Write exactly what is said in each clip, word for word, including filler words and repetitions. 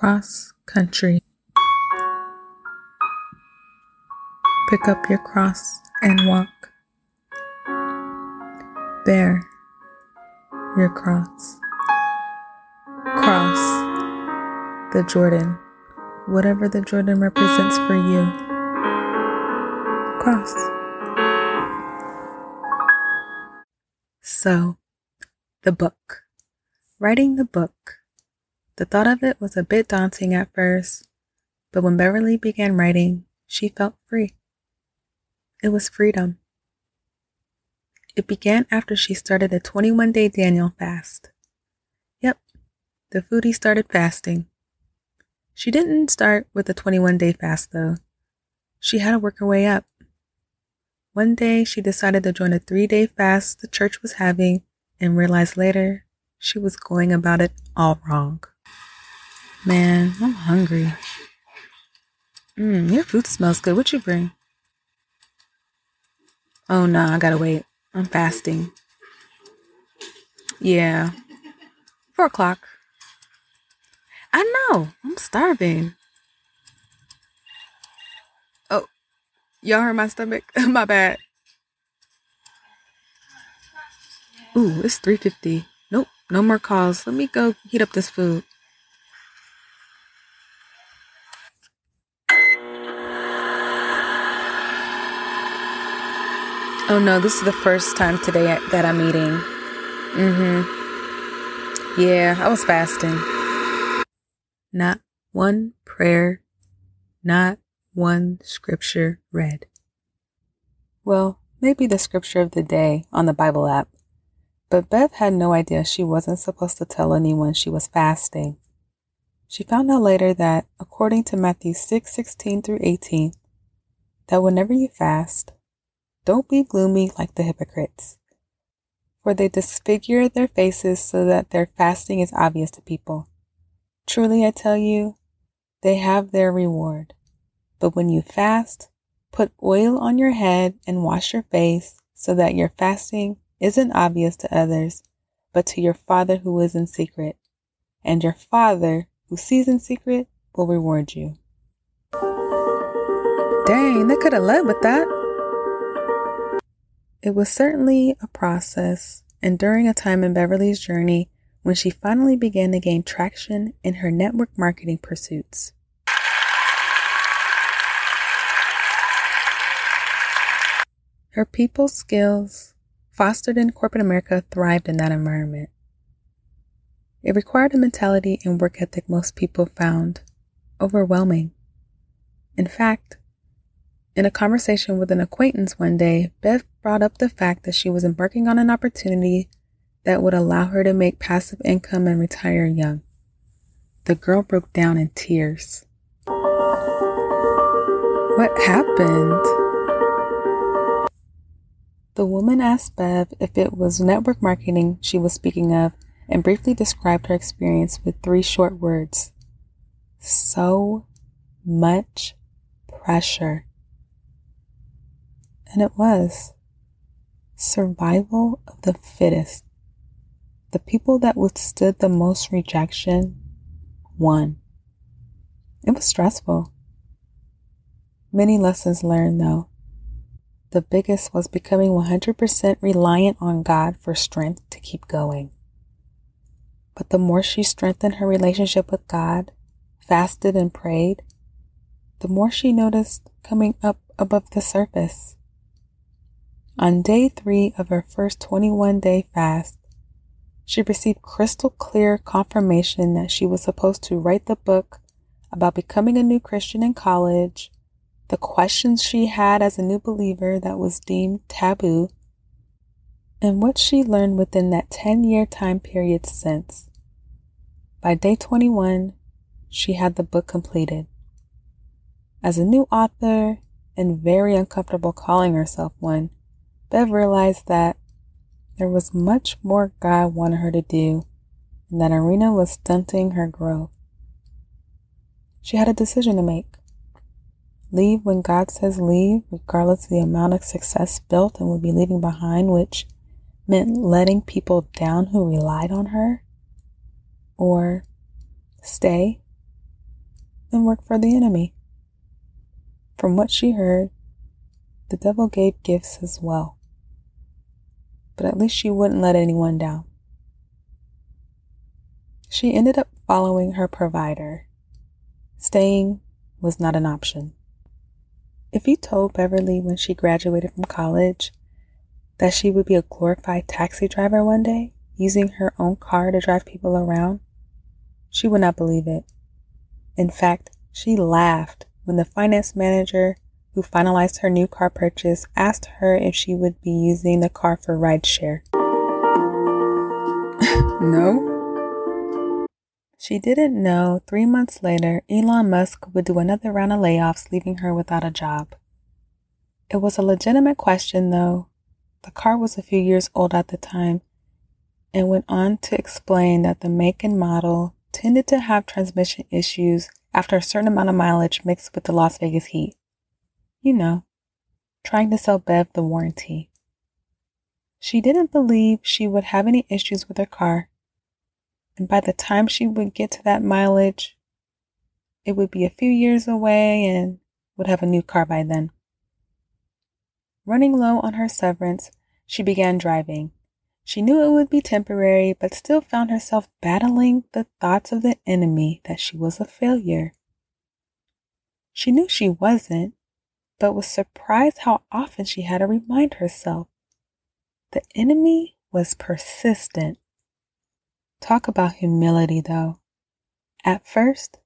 cross country. Pick up your cross and walk. Bear your cross. Cross the Jordan. Whatever the Jordan represents for you. Cross. So, the book. Writing the book. The thought of it was a bit daunting at first, but when Beverly began writing, she felt free. It was freedom. It began after she started a twenty-one day Daniel fast. Yep, the foodie started fasting. She didn't start with a twenty-one day fast, though. She had to work her way up. One day, she decided to join a three-day fast the church was having and realized later she was going about it all wrong. Man, I'm hungry. Mmm, your food smells good. What you bring? Oh, no, I gotta wait. I'm fasting. Yeah. Four o'clock. I know. I'm starving. Oh, y'all heard my stomach? My bad. Ooh, it's three fifty. Nope, no more calls. Let me go heat up this food. Oh no, this is the first time today that I'm eating. Mm-hmm. Yeah, I was fasting. Not one prayer, not one scripture read. Well, maybe the scripture of the day on the Bible app. But Bev had no idea she wasn't supposed to tell anyone she was fasting. She found out later that, according to Matthew six sixteen through eighteen, that whenever you fast, don't be gloomy like the hypocrites, for they disfigure their faces so that their fasting is obvious to people. Truly, I tell you, they have their reward. But when you fast, put oil on your head and wash your face so that your fasting isn't obvious to others, but to your Father who is in secret. And your Father who sees in secret will reward you. Dang, they could have led with that. It was certainly a process, and during a time in Beverly's journey when she finally began to gain traction in her network marketing pursuits. Her people skills, fostered in corporate America, thrived in that environment. It required a mentality and work ethic most people found overwhelming. In fact, in a conversation with an acquaintance one day, Bev brought up the fact that she was embarking on an opportunity that would allow her to make passive income and retire young. The girl broke down in tears. What happened? The woman asked Bev if it was network marketing she was speaking of and briefly described her experience with three short words. So much pressure. And it was survival of the fittest. The people that withstood the most rejection won. It was stressful. Many lessons learned, though. The biggest was becoming one hundred percent reliant on God for strength to keep going. But the more she strengthened her relationship with God, fasted and prayed, the more she noticed coming up above the surface. On day three of her first twenty-one day fast, she received crystal clear confirmation that she was supposed to write the book about becoming a new Christian in college, the questions she had as a new believer that was deemed taboo, and what she learned within that ten-year time period since. By day twenty-one, she had the book completed. As a new author, and very uncomfortable calling herself one, Bev realized that there was much more God wanted her to do, and that arena was stunting her growth. She had a decision to make. Leave when God says leave, regardless of the amount of success built and would be leaving behind, which meant letting people down who relied on her, or stay and work for the enemy. From what she heard, the devil gave gifts as well. But at least she wouldn't let anyone down. She ended up following her provider. Staying was not an option. If you told Beverly when she graduated from college that she would be a glorified taxi driver one day, using her own car to drive people around, she would not believe it. In fact, she laughed when the finance manager who finalized her new car purchase asked her if she would be using the car for rideshare. No. She didn't know three months later, Elon Musk would do another round of layoffs, leaving her without a job. It was a legitimate question, though. The car was a few years old at the time, and went on to explain that the make and model tended to have transmission issues after a certain amount of mileage mixed with the Las Vegas heat. You know, trying to sell Bev the warranty. She didn't believe she would have any issues with her car, and by the time she would get to that mileage, it would be a few years away and would have a new car by then. Running low on her severance, she began driving. She knew it would be temporary, but still found herself battling the thoughts of the enemy that she was a failure. She knew she wasn't, but was surprised how often she had to remind herself. The enemy was persistent. Talk about humility, though. At first,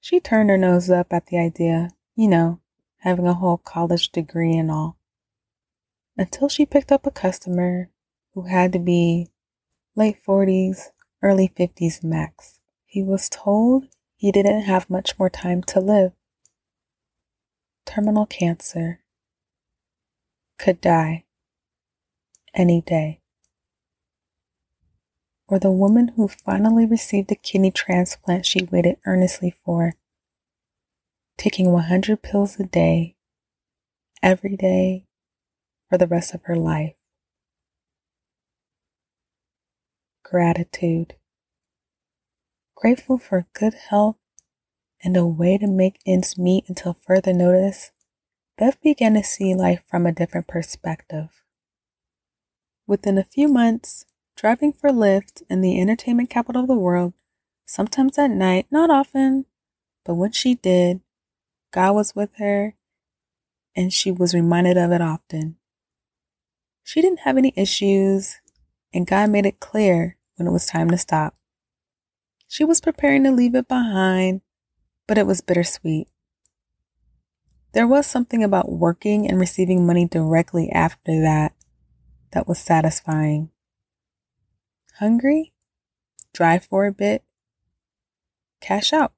she turned her nose up at the idea, you know, having a whole college degree and all. Until she picked up a customer who had to be late forties, early fifties max. He was told he didn't have much more time to live. Terminal cancer. Could die any day. Or the woman who finally received the kidney transplant she waited earnestly for, taking one hundred pills a day, every day, for the rest of her life. Gratitude. Grateful for good health and a way to make ends meet until further notice, Bev began to see life from a different perspective. Within a few months, driving for Lyft in the entertainment capital of the world, sometimes at night, not often, but when she did, God was with her and she was reminded of it often. She didn't have any issues, and God made it clear when it was time to stop. She was preparing to leave it behind, but it was bittersweet. There was something about working and receiving money directly after that that was satisfying. Hungry? Drive for a bit. Cash out.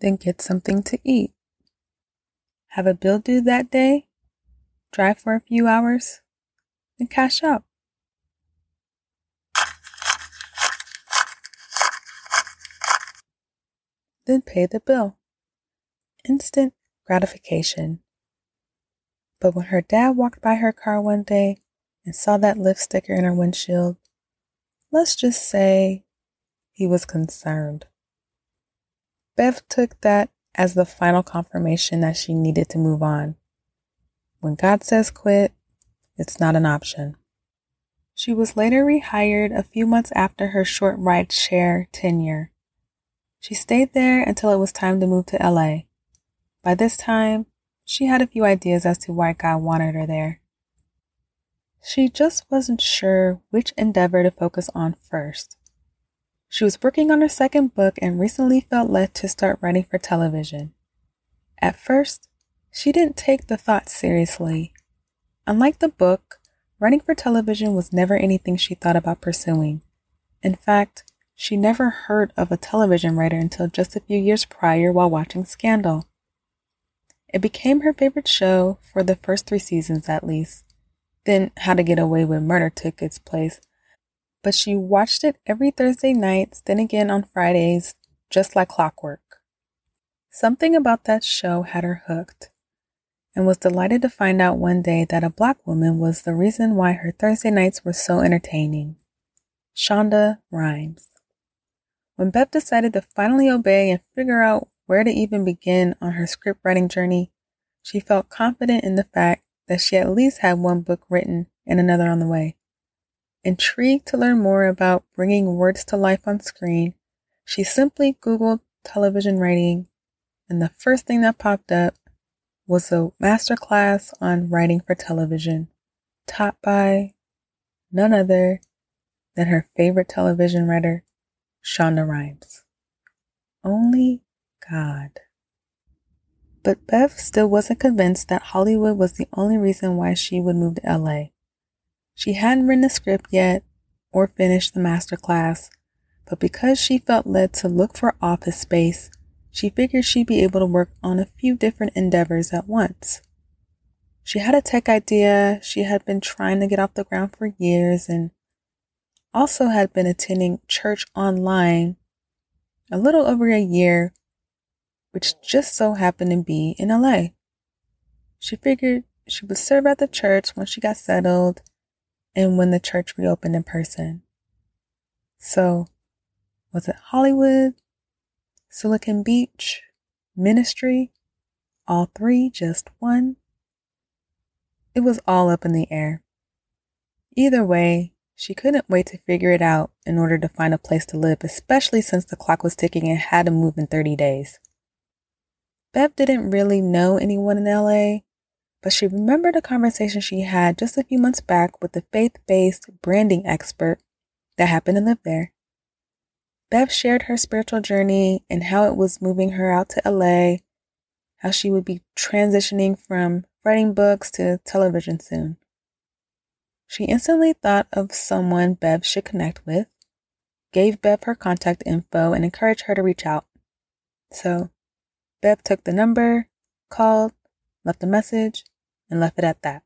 Then get something to eat. Have a bill due that day, drive for a few hours, and cash out. Then pay the bill. Instant gratification. But when her dad walked by her car one day and saw that Lyft sticker in her windshield, let's just say he was concerned. Bev took that as the final confirmation that she needed to move on. When God says quit, it's not an option. She was later rehired a few months after her short rideshare tenure. She stayed there until it was time to move to L A. By this time, she had a few ideas as to why God wanted her there. She just wasn't sure which endeavor to focus on first. She was working on her second book and recently felt led to start writing for television. At first, she didn't take the thought seriously. Unlike the book, writing for television was never anything she thought about pursuing. In fact, she never heard of a television writer until just a few years prior while watching Scandal. It became her favorite show for the first three seasons at least. Then How to Get Away with Murder took its place. But she watched it every Thursday nights, then again on Fridays, just like clockwork. Something about that show had her hooked, and was delighted to find out one day that a Black woman was the reason why her Thursday nights were so entertaining. Shonda Rhimes. When Bev decided to finally obey and figure out where to even begin on her script writing journey, she felt confident in the fact that she at least had one book written and another on the way. Intrigued to learn more about bringing words to life on screen, she simply Googled television writing, and the first thing that popped up was a masterclass on writing for television, taught by none other than her favorite television writer, Shonda Rhimes. Only God. But Bev still wasn't convinced that Hollywood was the only reason why she would move to L A. She hadn't written a script yet or finished the masterclass, but because she felt led to look for office space, she figured she'd be able to work on a few different endeavors at once. She had a tech idea she had been trying to get off the ground for years, and also had been attending church online a little over a year, which just so happened to be in L A. She figured she would serve at the church once she got settled and when the church reopened in person. So, was it Hollywood, Silicon Beach, ministry, all three, just one? It was all up in the air. Either way, she couldn't wait to figure it out in order to find a place to live, especially since the clock was ticking and had to move in thirty days. Bev didn't really know anyone in L A, but she remembered a conversation she had just a few months back with the faith-based branding expert that happened to live there. Bev shared her spiritual journey and how it was moving her out to L A, how she would be transitioning from writing books to television soon. She instantly thought of someone Bev should connect with, gave Bev her contact info, and encouraged her to reach out. So Bev took the number, called, left a message, and left it at that.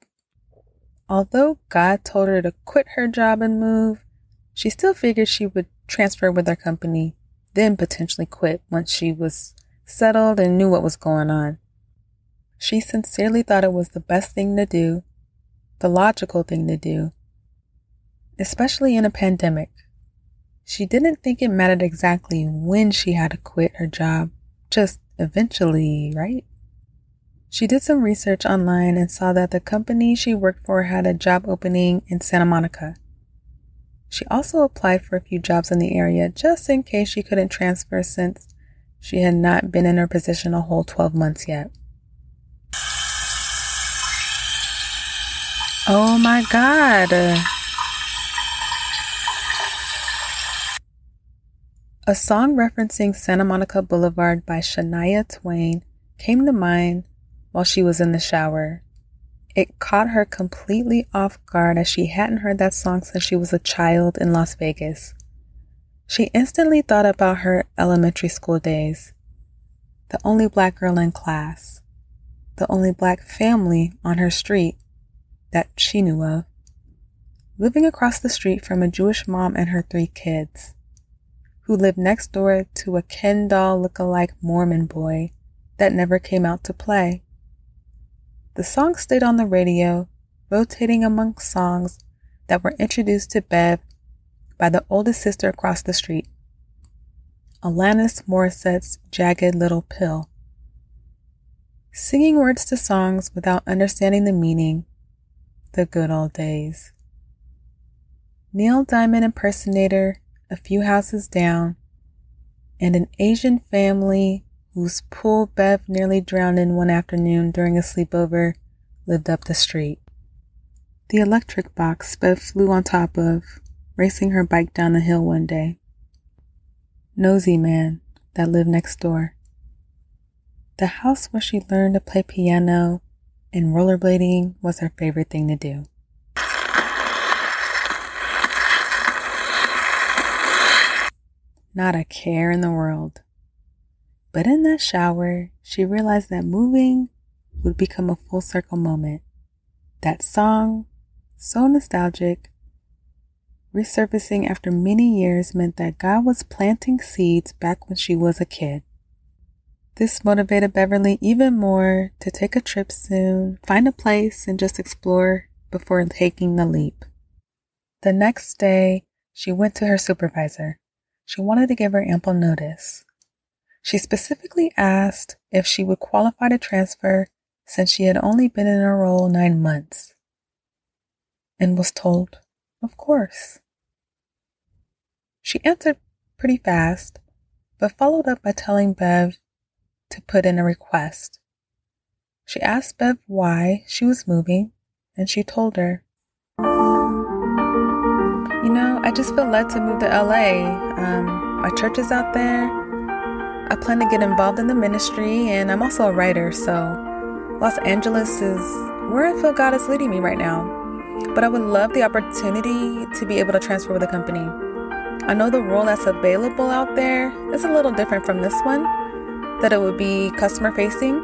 Although God told her to quit her job and move, she still figured she would transfer with her company, then potentially quit once she was settled and knew what was going on. She sincerely thought it was the best thing to do, the logical thing to do, especially in a pandemic. She didn't think it mattered exactly when she had to quit her job, just eventually, right? She did some research online and saw that the company she worked for had a job opening in Santa Monica. She also applied for a few jobs in the area just in case she couldn't transfer, since she had not been in her position a whole twelve months yet. Oh my God. A song referencing Santa Monica Boulevard by Shania Twain came to mind while she was in the shower. It caught her completely off guard, as she hadn't heard that song since she was a child in Las Vegas. She instantly thought about her elementary school days. The only black girl in class. The only black family on her street that she knew of, living across the street from a Jewish mom and her three kids, who lived next door to a Ken doll look-alike Mormon boy that never came out to play. The song stayed on the radio, rotating among songs that were introduced to Bev by the oldest sister across the street, Alanis Morissette's Jagged Little Pill. Singing words to songs without understanding the meaning. The good old days. Neil Diamond impersonator a few houses down, and an Asian family whose pool Bev nearly drowned in one afternoon during a sleepover lived up the street. The electric box Bev flew on top of, racing her bike down a hill one day. Nosy man that lived next door. The house where she learned to play piano and rollerblading was her favorite thing to do. Not a care in the world. But in that shower, she realized that moving would become a full circle moment. That song, so nostalgic, resurfacing after many years, meant that God was planting seeds back when she was a kid. This motivated Beverly even more to take a trip soon, find a place, and just explore before taking the leap. The next day, She went to her supervisor. She wanted to give her ample notice. She specifically asked if she would qualify to transfer since she had only been in her role nine months and was told, of course. She answered pretty fast, but followed up by telling Bev to put in a request. She asked Bev why she was moving, and she told her, you know, I just feel led to move to L A. Um, my church is out there. I plan to get involved in the ministry, and I'm also a writer, so Los Angeles is where I feel God is leading me right now. But I would love the opportunity to be able to transfer with a company. I know the role that's available out there is a little different from this one, that it would be customer facing.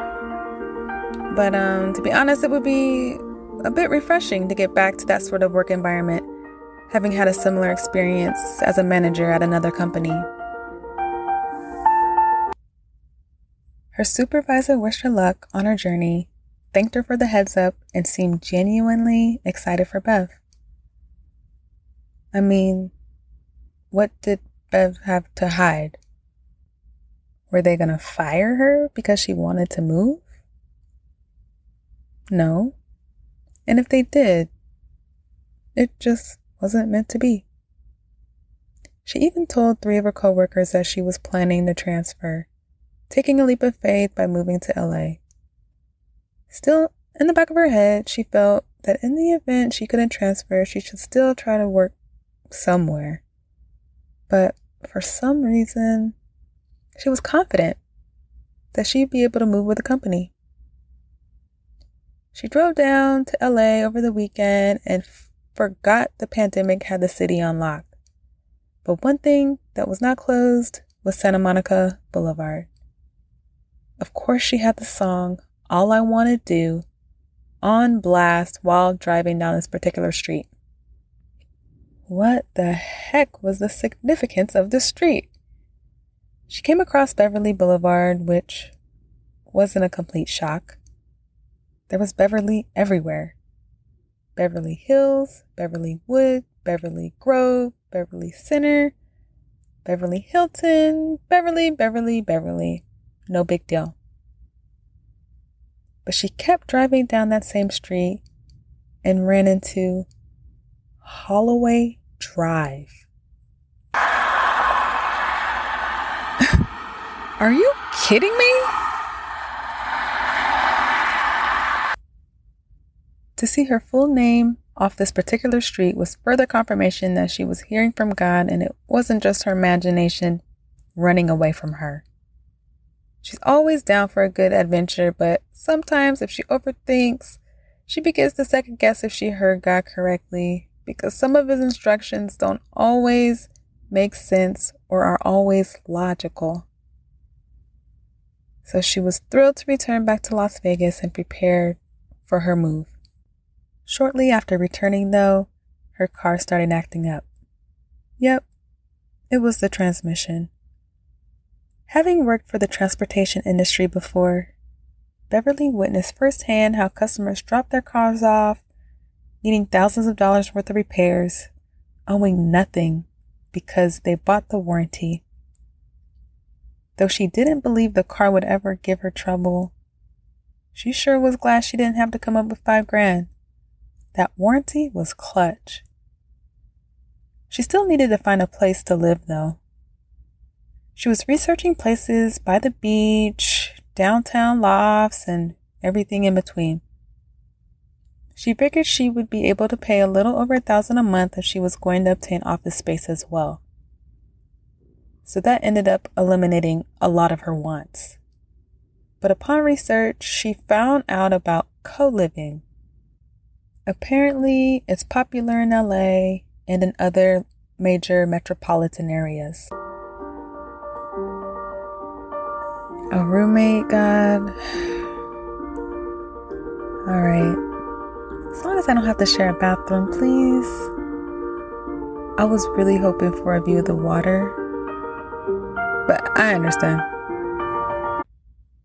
But um, to be honest, it would be a bit refreshing to get back to that sort of work environment, having had a similar experience as a manager at another company. Her supervisor wished her luck on her journey, thanked her for the heads up, and seemed genuinely excited for Bev. I mean, what did Bev have to hide? Were they going to fire her because she wanted to move? No. And if they did, it just wasn't meant to be. She even told three of her coworkers that she was planning to transfer, taking a leap of faith by moving to L A. Still, in the back of her head, she felt that in the event she couldn't transfer, she should still try to work somewhere. But for some reason, she was confident that she'd be able to move with the company. She drove down to L A over the weekend and f- forgot the pandemic had the city on lock. But one thing that was not closed was Santa Monica Boulevard. Of course, she had the song, All I Want to Do, on blast while driving down this particular street. What the heck was the significance of this street? She came across Beverly Boulevard, which wasn't a complete shock. There was Beverly everywhere. Beverly Hills, Beverly Wood, Beverly Grove, Beverly Center, Beverly Hilton, Beverly, Beverly, Beverly. No big deal. But she kept driving down that same street and ran into Holloway Drive. Are you kidding me? To see her full name off this particular street was further confirmation that she was hearing from God and it wasn't just her imagination running away from her. She's always down for a good adventure, but sometimes if she overthinks, she begins to second guess if she heard God correctly, because some of his instructions don't always make sense or are always logical. So she was thrilled to return back to Las Vegas and prepared for her move. Shortly after returning, though, her car started acting up. Yep, it was the transmission. Having worked for the transportation industry before, Beverly witnessed firsthand how customers dropped their cars off, needing thousands of dollars worth of repairs, owing nothing because they bought the warranty. Though she didn't believe the car would ever give her trouble, she sure was glad she didn't have to come up with five grand. That warranty was clutch. She still needed to find a place to live, though. She was researching places by the beach, downtown lofts, and everything in between. She figured she would be able to pay a little over a thousand a month if she was going to obtain office space as well. So that ended up eliminating a lot of her wants. But upon research, she found out about co-living. Apparently, it's popular in L A and in other major metropolitan areas. A roommate, God. All right. As long as I don't have to share a bathroom, please. I was really hoping for a view of the water, but I understand.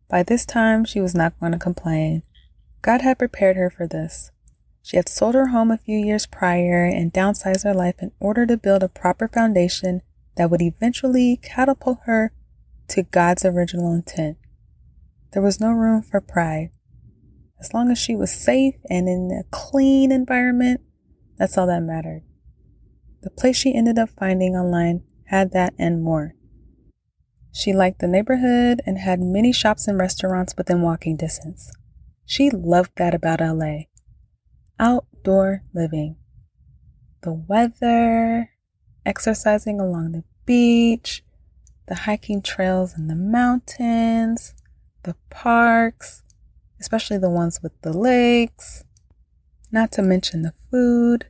By this time, she was not going to complain. God had prepared her for this. She had sold her home a few years prior and downsized her life in order to build a proper foundation that would eventually catapult her to God's original intent. There was no room for pride. As long as she was safe and in a clean environment, that's all that mattered. The place she ended up finding online had that and more. She liked the neighborhood and had many shops and restaurants within walking distance. She loved that about L A. Outdoor living. The weather, exercising along the beach, the hiking trails in the mountains, the parks, especially the ones with the lakes, not to mention the food,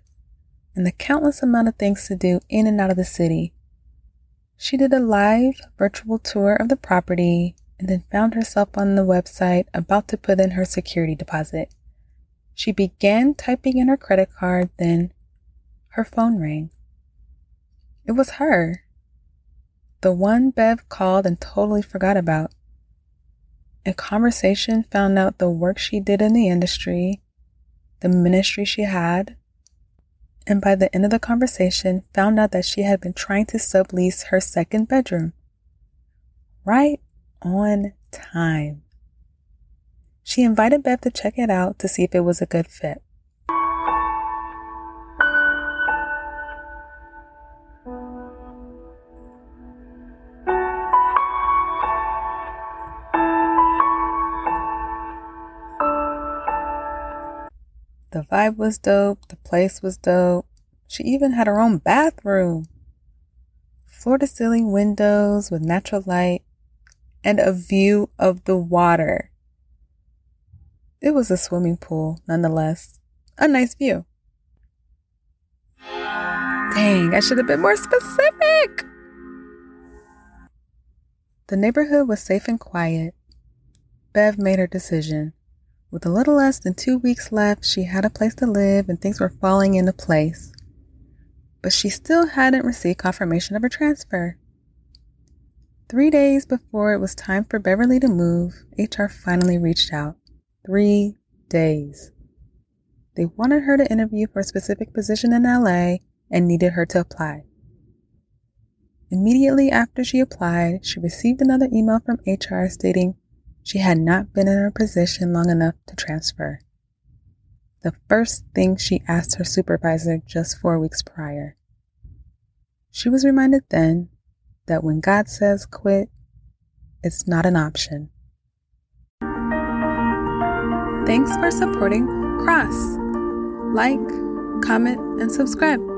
and the countless amount of things to do in and out of the city. She did a live virtual tour of the property and then found herself on the website about to put in her security deposit. She began typing in her credit card, then her phone rang. It was her, the one Bev called and totally forgot about. In conversation, found out the work she did in the industry, the ministry she had, and by the end of the conversation, found out that she had been trying to sublease her second bedroom. Right on time. She invited Bev to check it out to see if it was a good fit. The vibe was dope. The place was dope. She even had her own bathroom. Floor-to-ceiling windows with natural light and a view of the water. It was a swimming pool, nonetheless. A nice view. Dang, I should have been more specific. The neighborhood was safe and quiet. Bev made her decision. With a little less than two weeks left, she had a place to live and things were falling into place. But she still hadn't received confirmation of her transfer. Three days before it was time for Beverly to move, H R finally reached out. Three days. They wanted her to interview for a specific position in L A and needed her to apply. Immediately after she applied, she received another email from H R stating, she had not been in her position long enough to transfer. The first thing she asked her supervisor just four weeks prior. She was reminded then that when God says quit, it's not an option. Thanks for supporting Cross. Like, comment, and subscribe.